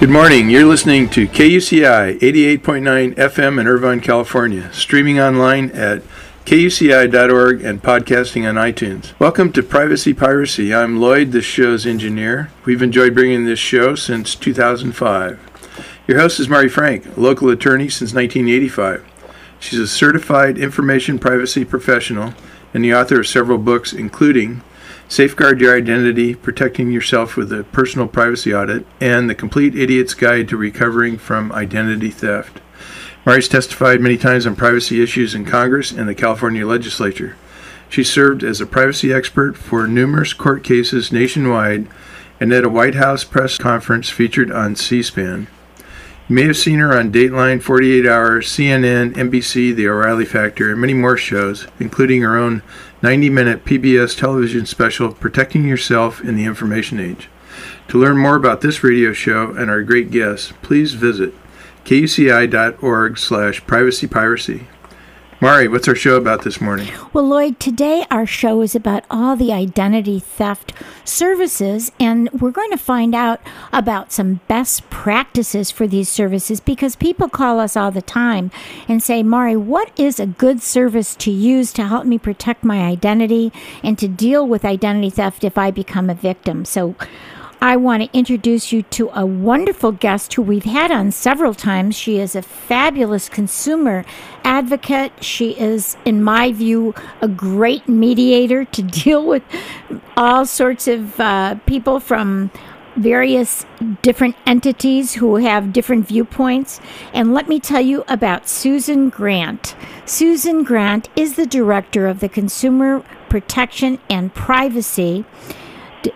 Good morning. You're listening to KUCI 88.9 FM in Irvine, California, streaming online at KUCI.org and podcasting on iTunes. Welcome to Privacy Piracy. I'm Lloyd, this show's engineer. We've enjoyed bringing this show since 2005. Your host is Mari Frank, a local attorney since 1985. She's a certified information privacy professional and the author of several books, including Safeguard Your Identity, Protecting Yourself with a Personal Privacy Audit, and The Complete Idiot's Guide to Recovering from Identity Theft. Mari's testified many times on privacy issues in Congress and the California legislature. She served as a privacy expert for numerous court cases nationwide and at a White House press conference featured on C-SPAN. You may have seen her on Dateline, 48 Hour, CNN, NBC, The O'Reilly Factor, and many more shows, including her own 90-minute PBS television special, Protecting Yourself in the Information Age. To learn more about this radio show and our great guests, please visit kuci.org/privacypiracy. Mari, what's our show about this morning? Well, Lloyd, today our show is about all the identity theft services, and we're going to find out about some best practices for these services because people call us all the time and say, Mari, what is a good service to use to help me protect my identity and to deal with identity theft if I become a victim? So I want to introduce you to a wonderful guest who we've had on several times. She is a fabulous consumer advocate. She is, in my view, a great mediator to deal with all sorts of people from various different entities who have different viewpoints. And let me tell you about Susan Grant. Susan Grant is the director of the Consumer Protection and Privacy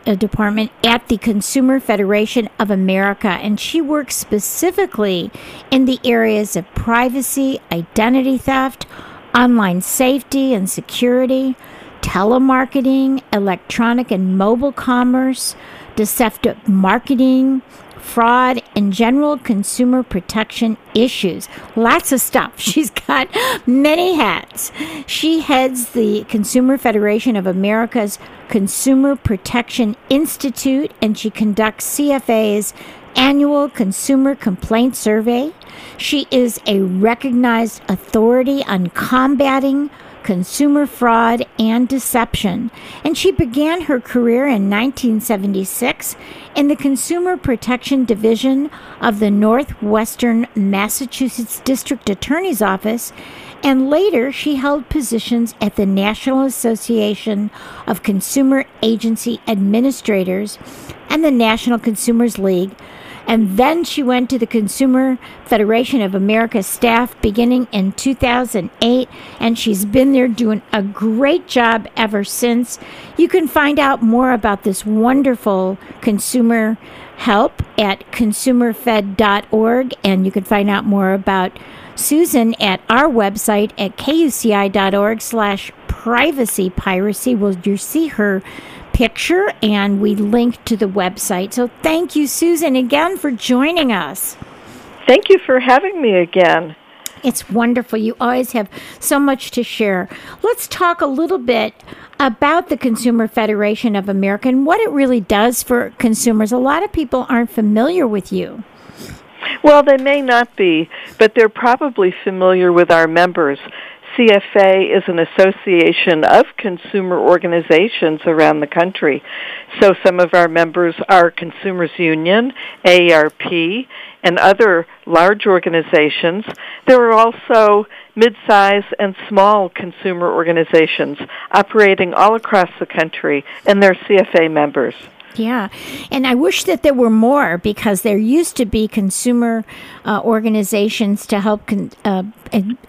Department at the Consumer Federation of America, and she works specifically in the areas of privacy, identity theft, online safety and security, telemarketing, electronic and mobile commerce, deceptive marketing, fraud, and general consumer protection issues. Lots of stuff. She's got many hats. She heads the Consumer Federation of America's Consumer Protection Institute, and she conducts CFA's annual consumer complaint survey. She is a recognized authority on combating consumer fraud and deception, and she began her career in 1976 in the Consumer Protection Division of the Northwestern Massachusetts District Attorney's Office, and later she held positions at the National Association of Consumer Agency Administrators and the National Consumers League. And then she went to the Consumer Federation of America staff beginning in 2008, and she's been there doing a great job ever since. You can find out more about this wonderful consumer help at consumerfed.org, and you can find out more about Susan at our website at kuci.org/privacypiracy. Will you see her picture, and we link to the website. So thank you, Susan, again for joining us. Thank you for having me again. It's wonderful. You always have so much to share. Let's talk a little bit about the Consumer Federation of America and what it really does for consumers. A lot of people aren't familiar with you. Well, they may not be, but they're probably familiar with our members. CFA is an association of consumer organizations around the country. So some of our members are Consumers Union, AARP, and other large organizations. There are also mid-size and small consumer organizations operating all across the country, and they're CFA members. Yeah. And I wish that there were more, because there used to be consumer organizations to help,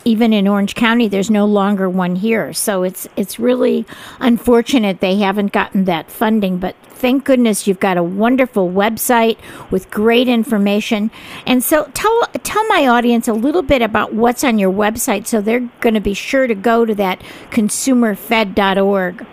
even in Orange County, there's no longer one here. So it's really unfortunate they haven't gotten that funding. But thank goodness you've got a wonderful website with great information. And so tell my audience a little bit about what's on your website, so they're going to be sure to go to that consumerfed.org.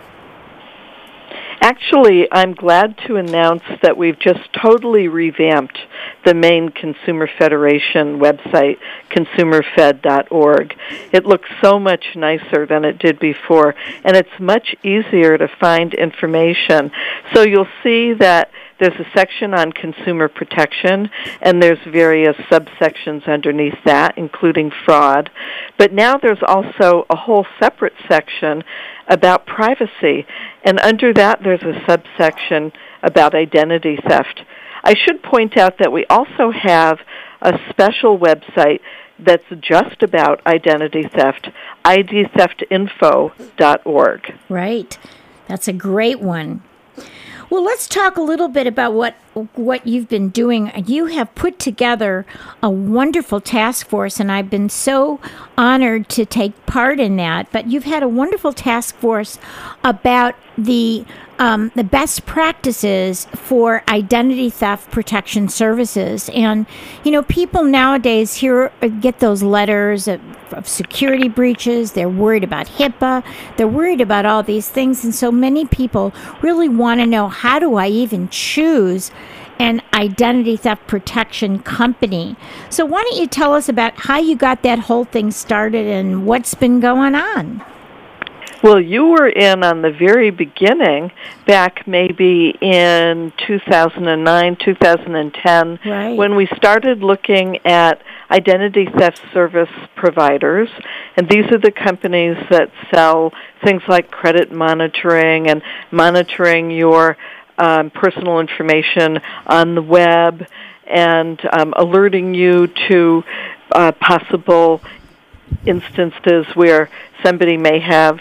Actually, I'm glad to announce that we've just totally revamped the main Consumer Federation website, consumerfed.org. It looks so much nicer than it did before, and it's much easier to find information. So you'll see that there's a section on consumer protection, and there's various subsections underneath that, including fraud. But now there's also a whole separate section about privacy, and under that there's a subsection about identity theft. I should point out that we also have a special website that's just about identity theft, idtheftinfo.org. Right. That's a great one. Well, let's talk a little bit about what you've been doing. You have put together a wonderful task force, and I've been so honored to take part in that. But you've had a wonderful task force about the best practices for identity theft protection services. And, you know, people nowadays get those letters of security breaches. They're worried about HIPAA. They're worried about all these things. And so many people really want to know, how do I even choose an identity theft protection company? So why don't you tell us about how you got that whole thing started and what's been going on? Well, you were in on the very beginning, back maybe in 2009, 2010, right, when we started looking at identity theft service providers. And these are the companies that sell things like credit monitoring and monitoring your personal information on the web, and alerting you to possible instances where somebody may have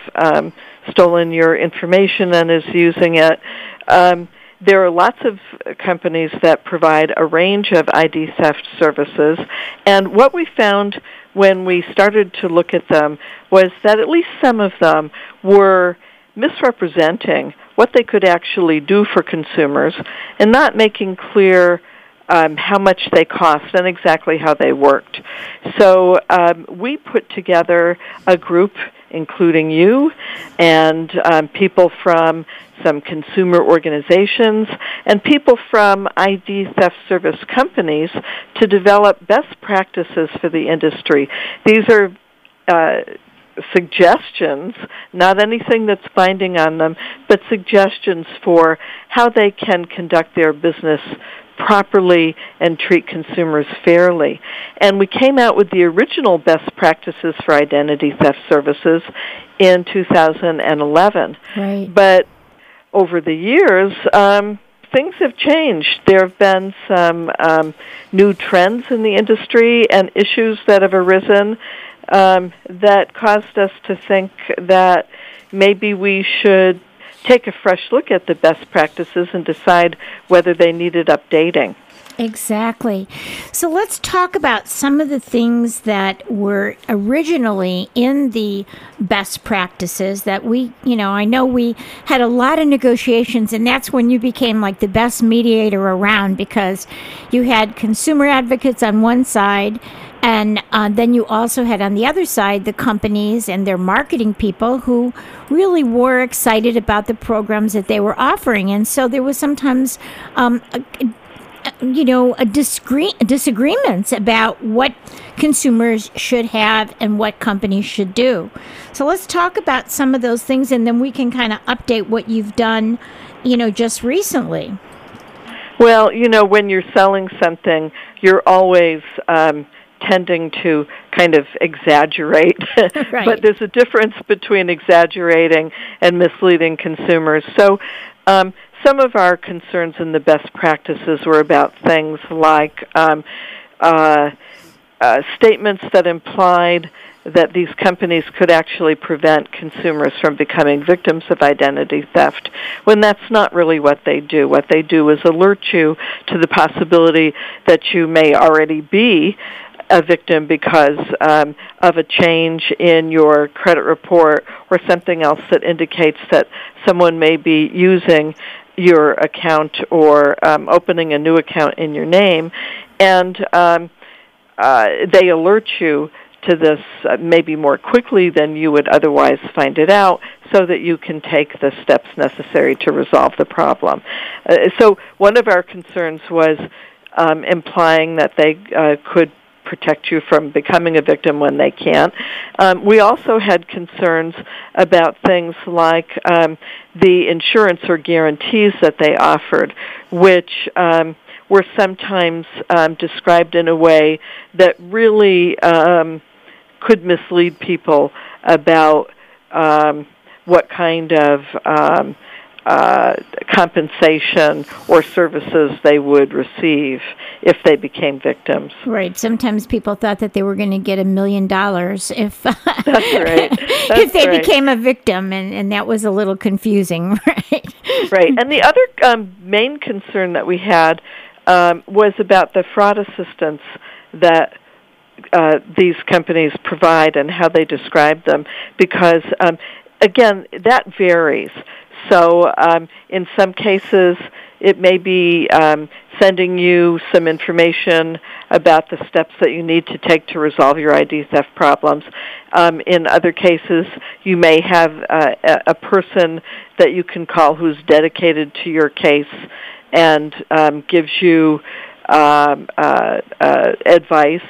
stolen your information and is using it. There are lots of companies that provide a range of ID theft services, and what we found when we started to look at them was that at least some of them were misrepresenting what they could actually do for consumers and not making clear how much they cost and exactly how they worked. So we put together a group, including you and people from some consumer organizations and people from ID theft service companies, to develop best practices for the industry. These are suggestions, not anything that's binding on them, but suggestions for how they can conduct their business properly and treat consumers fairly. And we came out with the original best practices for identity theft services in 2011. Right. But over the years, things have changed. There have been some new trends in the industry and issues that have arisen that caused us to think that maybe we should take a fresh look at the best practices and decide whether they needed updating. Exactly. So let's talk about some of the things that were originally in the best practices that we, you know, I know we had a lot of negotiations, and that's when you became like the best mediator around, because you had consumer advocates on one side, and then you also had on the other side the companies and their marketing people who really were excited about the programs that they were offering. And so there was sometimes, disagreements about what consumers should have and what companies should do. So let's talk about some of those things, and then we can kind of update what you've done, you know, just recently. Well, you know, when you're selling something, you're always tending to kind of exaggerate. Right. But there's a difference between exaggerating and misleading consumers. So some of our concerns in the best practices were about things like statements that implied that these companies could actually prevent consumers from becoming victims of identity theft, when that's not really what they do. What they do is alert you to the possibility that you may already be a victim because of a change in your credit report or something else that indicates that someone may be using your account or opening a new account in your name, and they alert you to this maybe more quickly than you would otherwise find it out, so that you can take the steps necessary to resolve the problem. So one of our concerns was implying that they could protect you from becoming a victim when they can't. We also had concerns about things like the insurance or guarantees that they offered, which were sometimes described in a way that really could mislead people about what kind of compensation or services they would receive if they became victims. Right. Sometimes people thought that they were going to get $1 million if if they became a victim, and that was a little confusing, right? Right. And the other main concern that we had was about the fraud assistance that these companies provide and how they describe them, because, again, that varies. So in some cases, it may be sending you some information about the steps that you need to take to resolve your ID theft problems. In other cases, you may have a person that you can call who's dedicated to your case and gives you advice.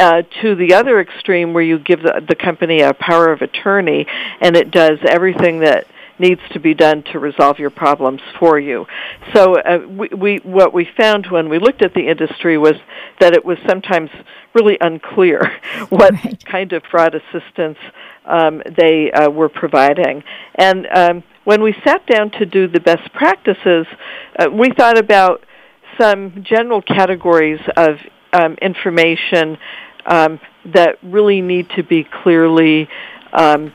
To the other extreme, where you give the company a power of attorney, and it does everything that needs to be done to resolve your problems for you. So what we found when we looked at the industry was that it was sometimes really unclear what kind of fraud assistance they were providing. And when we sat down to do the best practices, we thought about some general categories of information that really need to be clearly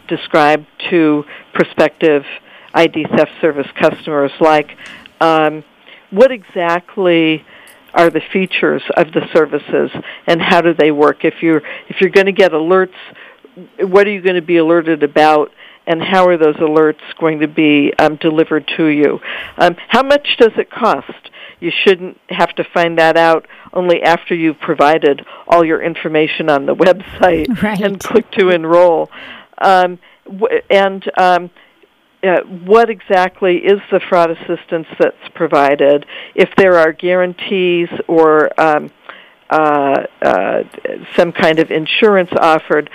described to prospective ID theft service customers, like what exactly are the features of the services and how do they work? If you're going to get alerts, what are you going to be alerted about, and how are those alerts going to be delivered to you? How much does it cost? You shouldn't have to find that out only after you've provided all your information on the website and click to enroll. What exactly is the fraud assistance that's provided? If there are guarantees or some kind of insurance offered,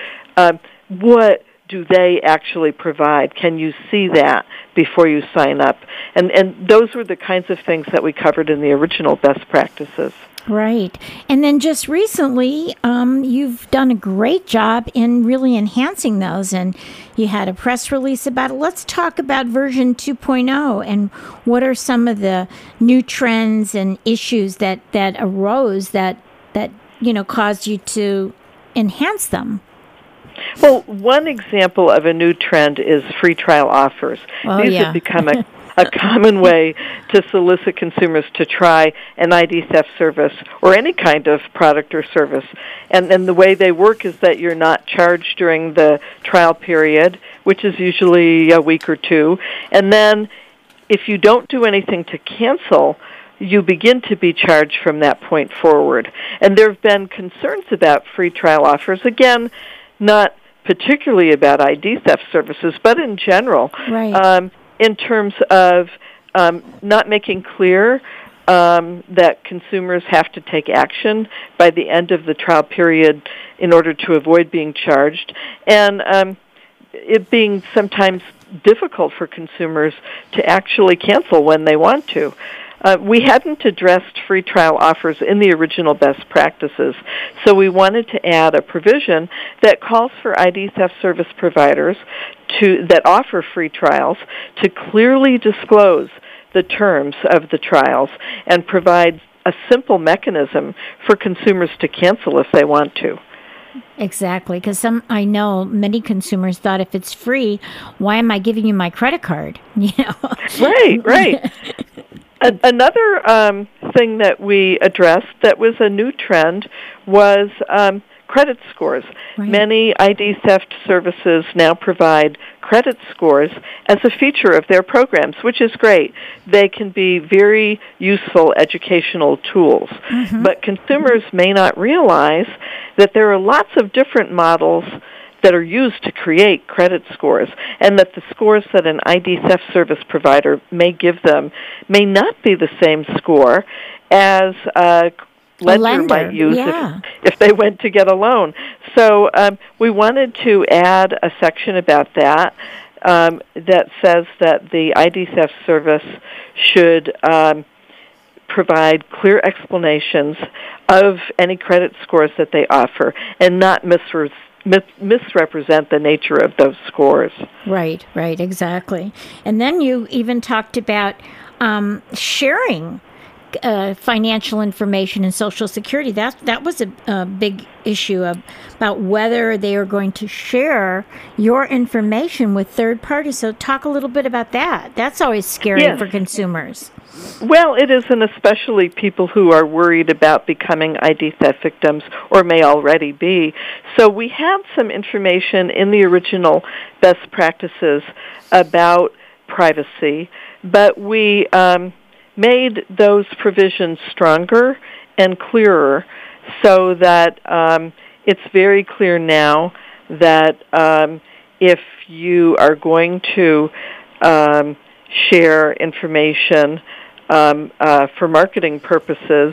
what do they actually provide? Can you see that before you sign up? And those were the kinds of things that we covered in the original best practices. Right. And then just recently, you've done a great job in really enhancing those. And you had a press release about it. Let's talk about version 2.0 and what are some of the new trends and issues that arose that you know caused you to enhance them. Well, one example of a new trend is free trial offers. These have become a common way to solicit consumers to try an ID theft service or any kind of product or service. And the way they work is that you're not charged during the trial period, which is usually a week or two. And then if you don't do anything to cancel, you begin to be charged from that point forward. And there have been concerns about free trial offers, again, not particularly about ID theft services, but in general, in terms of not making clear that consumers have to take action by the end of the trial period in order to avoid being charged, and it being sometimes difficult for consumers to actually cancel when they want to. We hadn't addressed free trial offers in the original best practices, so we wanted to add a provision that calls for ID theft service providers that offer free trials to clearly disclose the terms of the trials and provide a simple mechanism for consumers to cancel if they want to. Exactly, because I know many consumers thought, if it's free, why am I giving you my credit card? You know, right, right. Another thing that we addressed that was a new trend was credit scores. Right. Many ID theft services now provide credit scores as a feature of their programs, which is great. They can be very useful educational tools. Mm-hmm. But consumers may not realize that there are lots of different models that are used to create credit scores, and that the scores that an ID theft service provider may give them may not be the same score as a lender might use, yeah, if they went to get a loan. So we wanted to add a section about that that says that the ID theft service should provide clear explanations of any credit scores that they offer and not misrepresent the nature of those scores. Right, right, exactly. And then you even talked about sharing financial information and Social Security. That was a big issue about whether they are going to share your information with third parties. So talk a little bit about that. That's always scary, yes, for consumers. Well, it is, and especially people who are worried about becoming ID theft victims or may already be. So we have some information in the original best practices about privacy, but we made those provisions stronger and clearer so that it's very clear now that if you are going to share information for marketing purposes,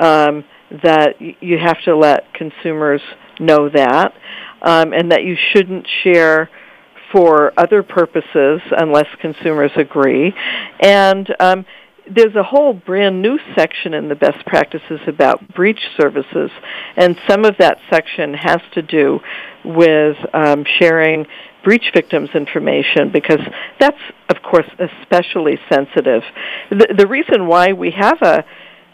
that you have to let consumers know that, and that you shouldn't share for other purposes unless consumers agree. And there's a whole brand new section in the best practices about breach services, and some of that section has to do with sharing breach victims' information, because that's, of course, especially sensitive. The reason why we have a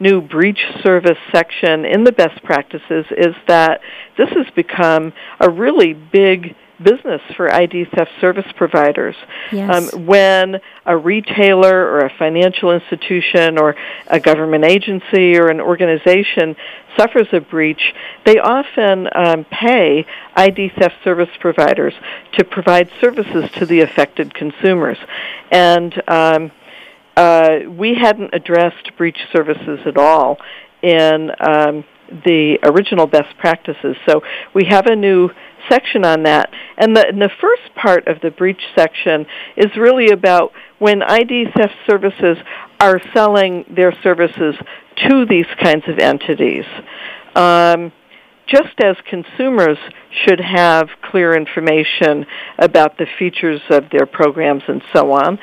new breach service section in the best practices is that this has become a really big business for ID theft service providers. Yes. When a retailer or a financial institution or a government agency or an organization suffers a breach, they often pay ID theft service providers to provide services to the affected consumers. And we hadn't addressed breach services at all in the original best practices. So we have a new section on that. And the first part of the breach section is really about when ID theft services are selling their services to these kinds of entities. Just as consumers should have clear information about the features of their programs and so on,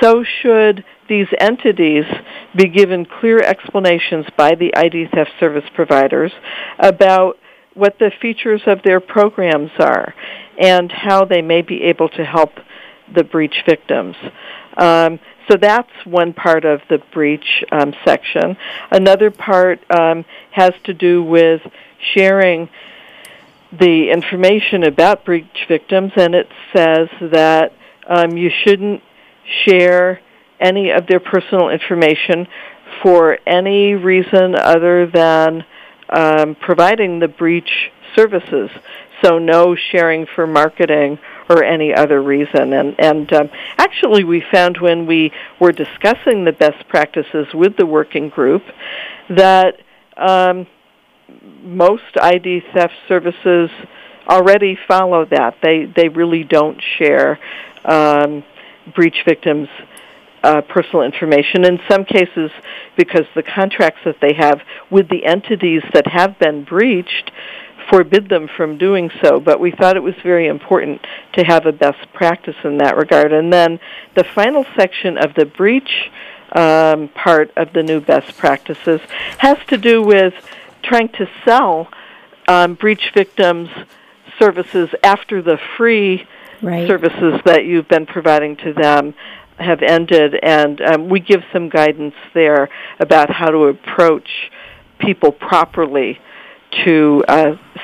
so should these entities be given clear explanations by the ID theft service providers about what the features of their programs are and how they may be able to help the breach victims. So that's one part of the breach section. Another part has to do with sharing the information about breach victims, and it says that you shouldn't share any of their personal information for any reason other than providing the breach services. So no sharing for marketing or any other reason. And actually we found when we were discussing the best practices with the working group that most ID theft services already follow that. They really don't share breach victims' personal information, in some cases because the contracts that they have with the entities that have been breached forbid them from doing so. But we thought it was very important to have a best practice in that regard. And then the final section of the breach part of the new best practices has to do with trying to sell breach victims' services after the free right. services that you've been providing to them have ended, and we give some guidance there about how to approach people properly to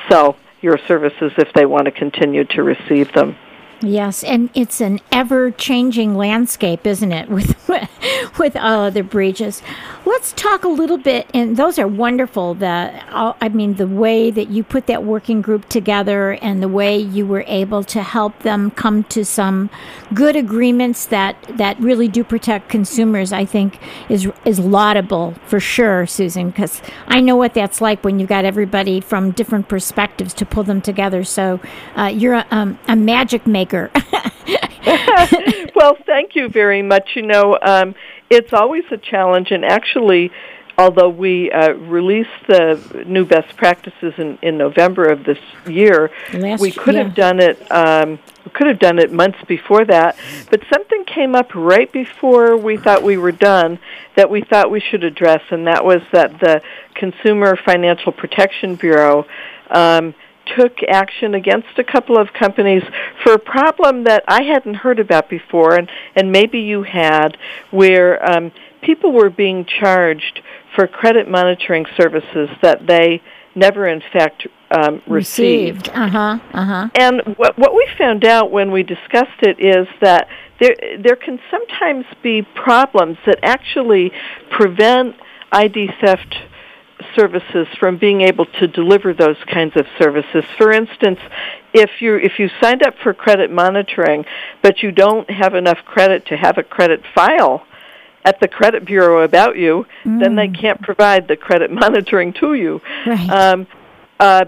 sell your services if they want to continue to receive them. Yes, and it's an ever-changing landscape, isn't it, with all other breaches. Let's talk a little bit, and those are wonderful, the way that you put that working group together and the way you were able to help them come to some good agreements that really do protect consumers, I think is laudable for sure, Susan, because I know what that's like when you've got everybody from different perspectives to pull them together. So you're a magic maker. Well, thank you very much. You know, it's always a challenge, and actually, although we released the new best practices in November of this year, we could have done it months before that, but something came up right before we thought we were done that we thought we should address, and that was that the Consumer Financial Protection Bureau took action against a couple of companies for a problem that I hadn't heard about before, and maybe you had, where people were being charged for credit monitoring services that they never, in fact, received. And what we found out when we discussed it is that there can sometimes be problems that actually prevent ID theft services from being able to deliver those kinds of services. For instance, if you signed up for credit monitoring, but you don't have enough credit to have a credit file at the credit bureau about you, then they can't provide the credit monitoring to you, right.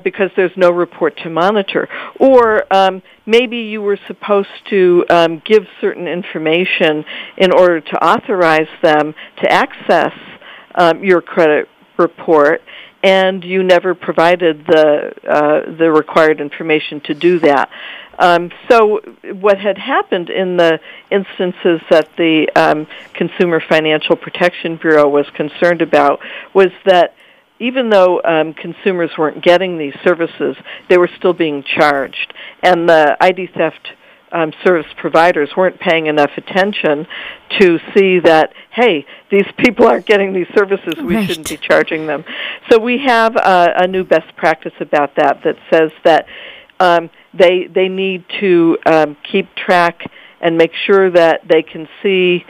Because there's no report to monitor. Or maybe you were supposed to give certain information in order to authorize them to access your credit report, and you never provided the required information to do that. So what had happened in the instances that the Consumer Financial Protection Bureau was concerned about was that even though consumers weren't getting these services, they were still being charged, and the ID theft service providers weren't paying enough attention to see that, hey, these people aren't getting these services, we right. shouldn't be charging them. So we have a new best practice about that says that they need to keep track and make sure that they can see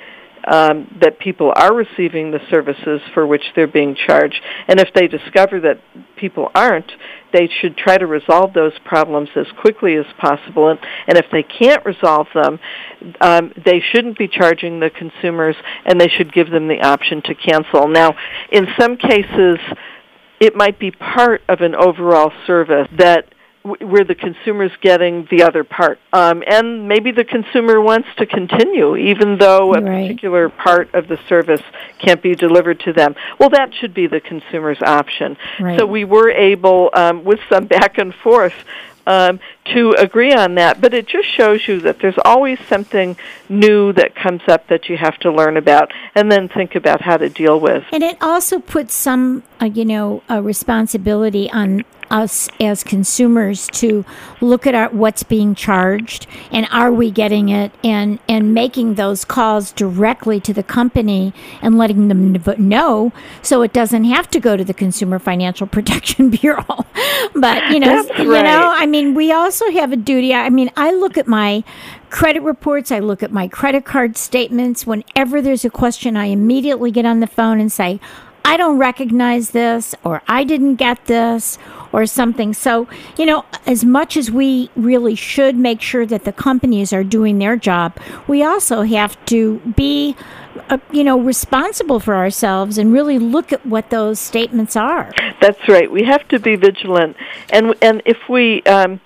that people are receiving the services for which they're being charged. And if they discover that people aren't, they should try to resolve those problems as quickly as possible. And if they can't resolve them, they shouldn't be charging the consumers, and they should give them the option to cancel. Now, in some cases, it might be part of an overall service that where the consumer's getting the other part. And maybe the consumer wants to continue, even though a right. particular part of the service can't be delivered to them. Well, that should be the consumer's option. Right. So we were able, with some back and forth, to agree on that. But it just shows you that there's always something new that comes up that you have to learn about and then think about how to deal with. And it also puts some, responsibility on us as consumers to look at what's being charged and are we getting it, and making those calls directly to the company and letting them know, so it doesn't have to go to the Consumer Financial Protection Bureau. But, That's right. We also have a duty. I look at my credit reports, I look at my credit card statements. Whenever there's a question, I immediately get on the phone and say, I don't recognize this, or I didn't get this, or something. So, as much as we really should make sure that the companies are doing their job, we also have to be, responsible for ourselves and really look at what those statements are. That's right. We have to be vigilant, and if we and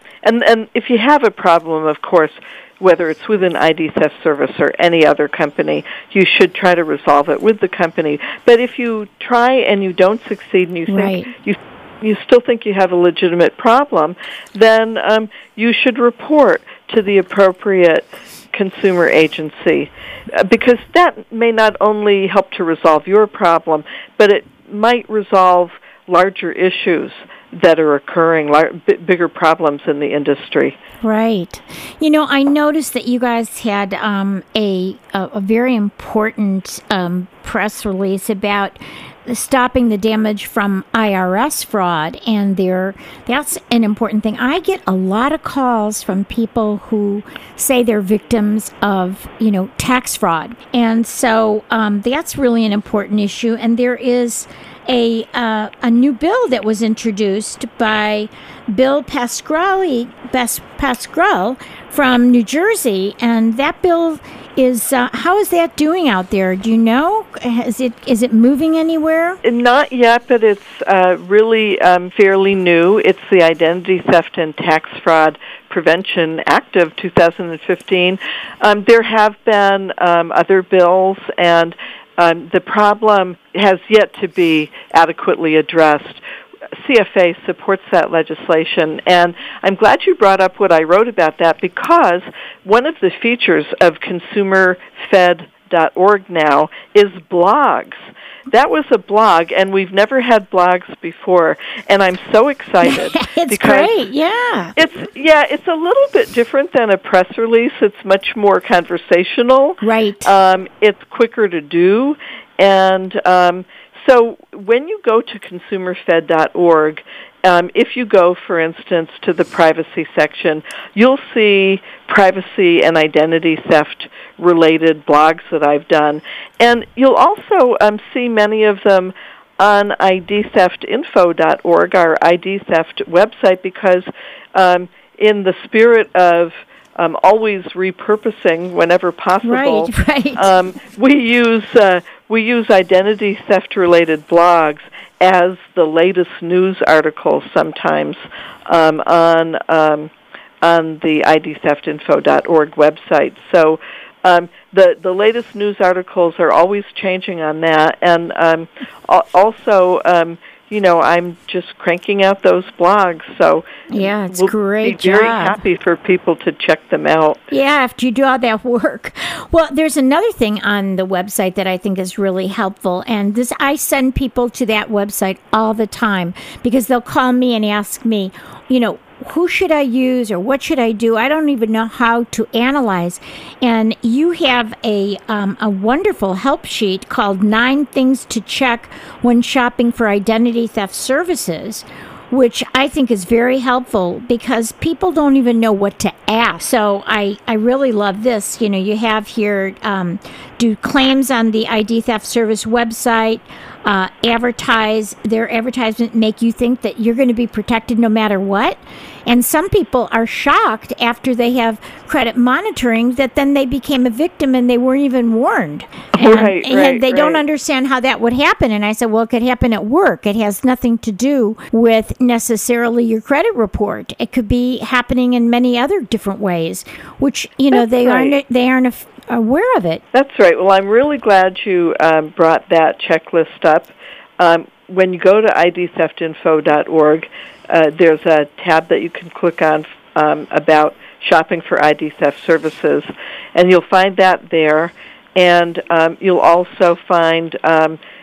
if you have a problem, of course, whether it's with an ID theft service or any other company, you should try to resolve it with the company. But if you try and you don't succeed and you think right. you still think you have a legitimate problem, then you should report to the appropriate consumer agency, because that may not only help to resolve your problem, but it might resolve larger issues that are occurring, bigger problems in the industry. Right. I noticed that you guys had a very important press release about stopping the damage from IRS fraud, and that's an important thing. I get a lot of calls from people who say they're victims of, tax fraud. And so that's really an important issue. And there is a new bill that was introduced by Bill Pascrell from New Jersey, and that bill is how is that doing out there? Do you know? Is it moving anywhere? Not yet, but it's really fairly new. It's the Identity Theft and Tax Fraud Prevention Act of 2015. There have been other bills, and the problem has yet to be adequately addressed. CFA supports that legislation, and I'm glad you brought up what I wrote about that, because one of the features of consumerfed.org now is blogs. That was a blog, and we've never had blogs before, and I'm so excited. It's great, yeah. It's a little bit different than a press release. It's much more conversational. Right. It's quicker to do, and so when you go to consumerfed.org, if you go, for instance, to the privacy section, you'll see privacy and identity theft-related blogs that I've done. And you'll also see many of them on idtheftinfo.org, our ID theft website, because in the spirit of always repurposing whenever possible, right. We use identity theft-related blogs as the latest news article sometimes on the idtheftinfo.org website. So the latest news articles are always changing on that, and also. I'm just cranking out those blogs, so yeah, it's we'll great be very job. Happy for people to check them out. Yeah, after you do all that work. Well, there's another thing on the website that I think is really helpful, and this I send people to that website all the time, because they'll call me and ask me, who should I use or what should I do? I don't even know how to analyze. And you have a wonderful help sheet called 9 Things to Check When Shopping for Identity Theft Services, which I think is very helpful because people don't even know what to ask. So I really love this. You have here do claims on the ID theft service website, advertise their advertisement, make you think that you're going to be protected no matter what. And some people are shocked after they have credit monitoring that then they became a victim and they weren't even warned. And, they don't understand how that would happen. And I said, well, it could happen at work. It has nothing to do with necessarily your credit report. It could be happening in many other different ways, which, they aren't aware of it. That's right. Well, I'm really glad you brought that checklist up. When you go to idtheftinfo.org, there's a tab that you can click on about shopping for ID theft services, and you'll find that there. And you'll also find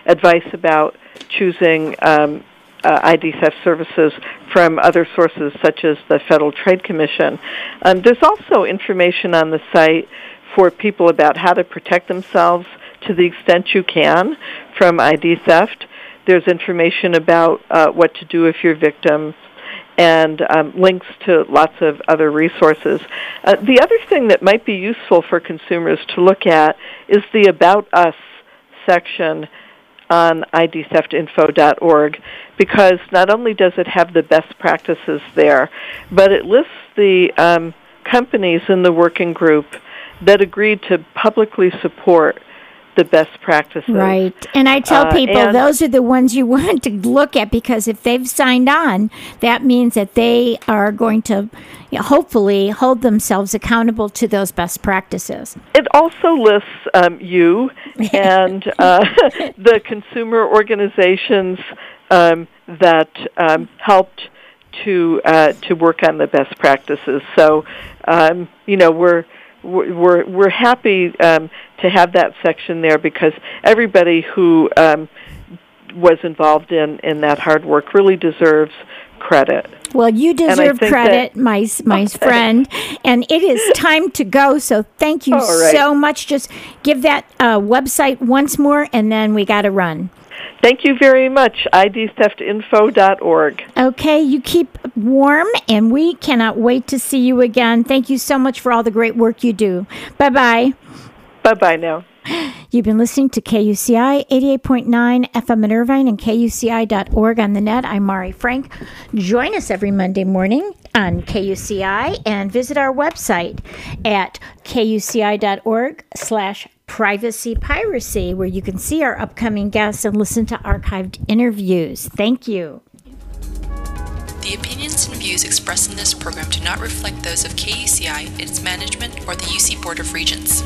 advice about choosing ID theft services from other sources, such as the Federal Trade Commission. There's also information on the site for people about how to protect themselves to the extent you can from ID theft. There's information about what to do if you're a victim, and links to lots of other resources. The other thing that might be useful for consumers to look at is the About Us section on idtheftinfo.org, because not only does it have the best practices there, but it lists the companies in the working group that agreed to publicly support the best practices. Right. And I tell people those are the ones you want to look at, because if they've signed on, that means that they are going to hopefully hold themselves accountable to those best practices. It also lists you and the consumer organizations that helped to work on the best practices. So, We're happy to have that section there, because everybody who was involved in that hard work really deserves credit. Well, you deserve credit, my friend, and it is time to go, so thank you so much. Just give that website once more, and then we got to run. Thank you very much, idtheftinfo.org. Okay, you keep warm, and we cannot wait to see you again. Thank you so much for all the great work you do. Bye-bye. Bye-bye now. You've been listening to KUCI 88.9 FM in Irvine and KUCI.org on the net. I'm Mari Frank. Join us every Monday morning on KUCI and visit our website at KUCI.org/privacypiracy, where you can see our upcoming guests and listen to archived interviews. Thank you. The opinions and views expressed in this program do not reflect those of KUCI, its management, or the UC Board of Regents.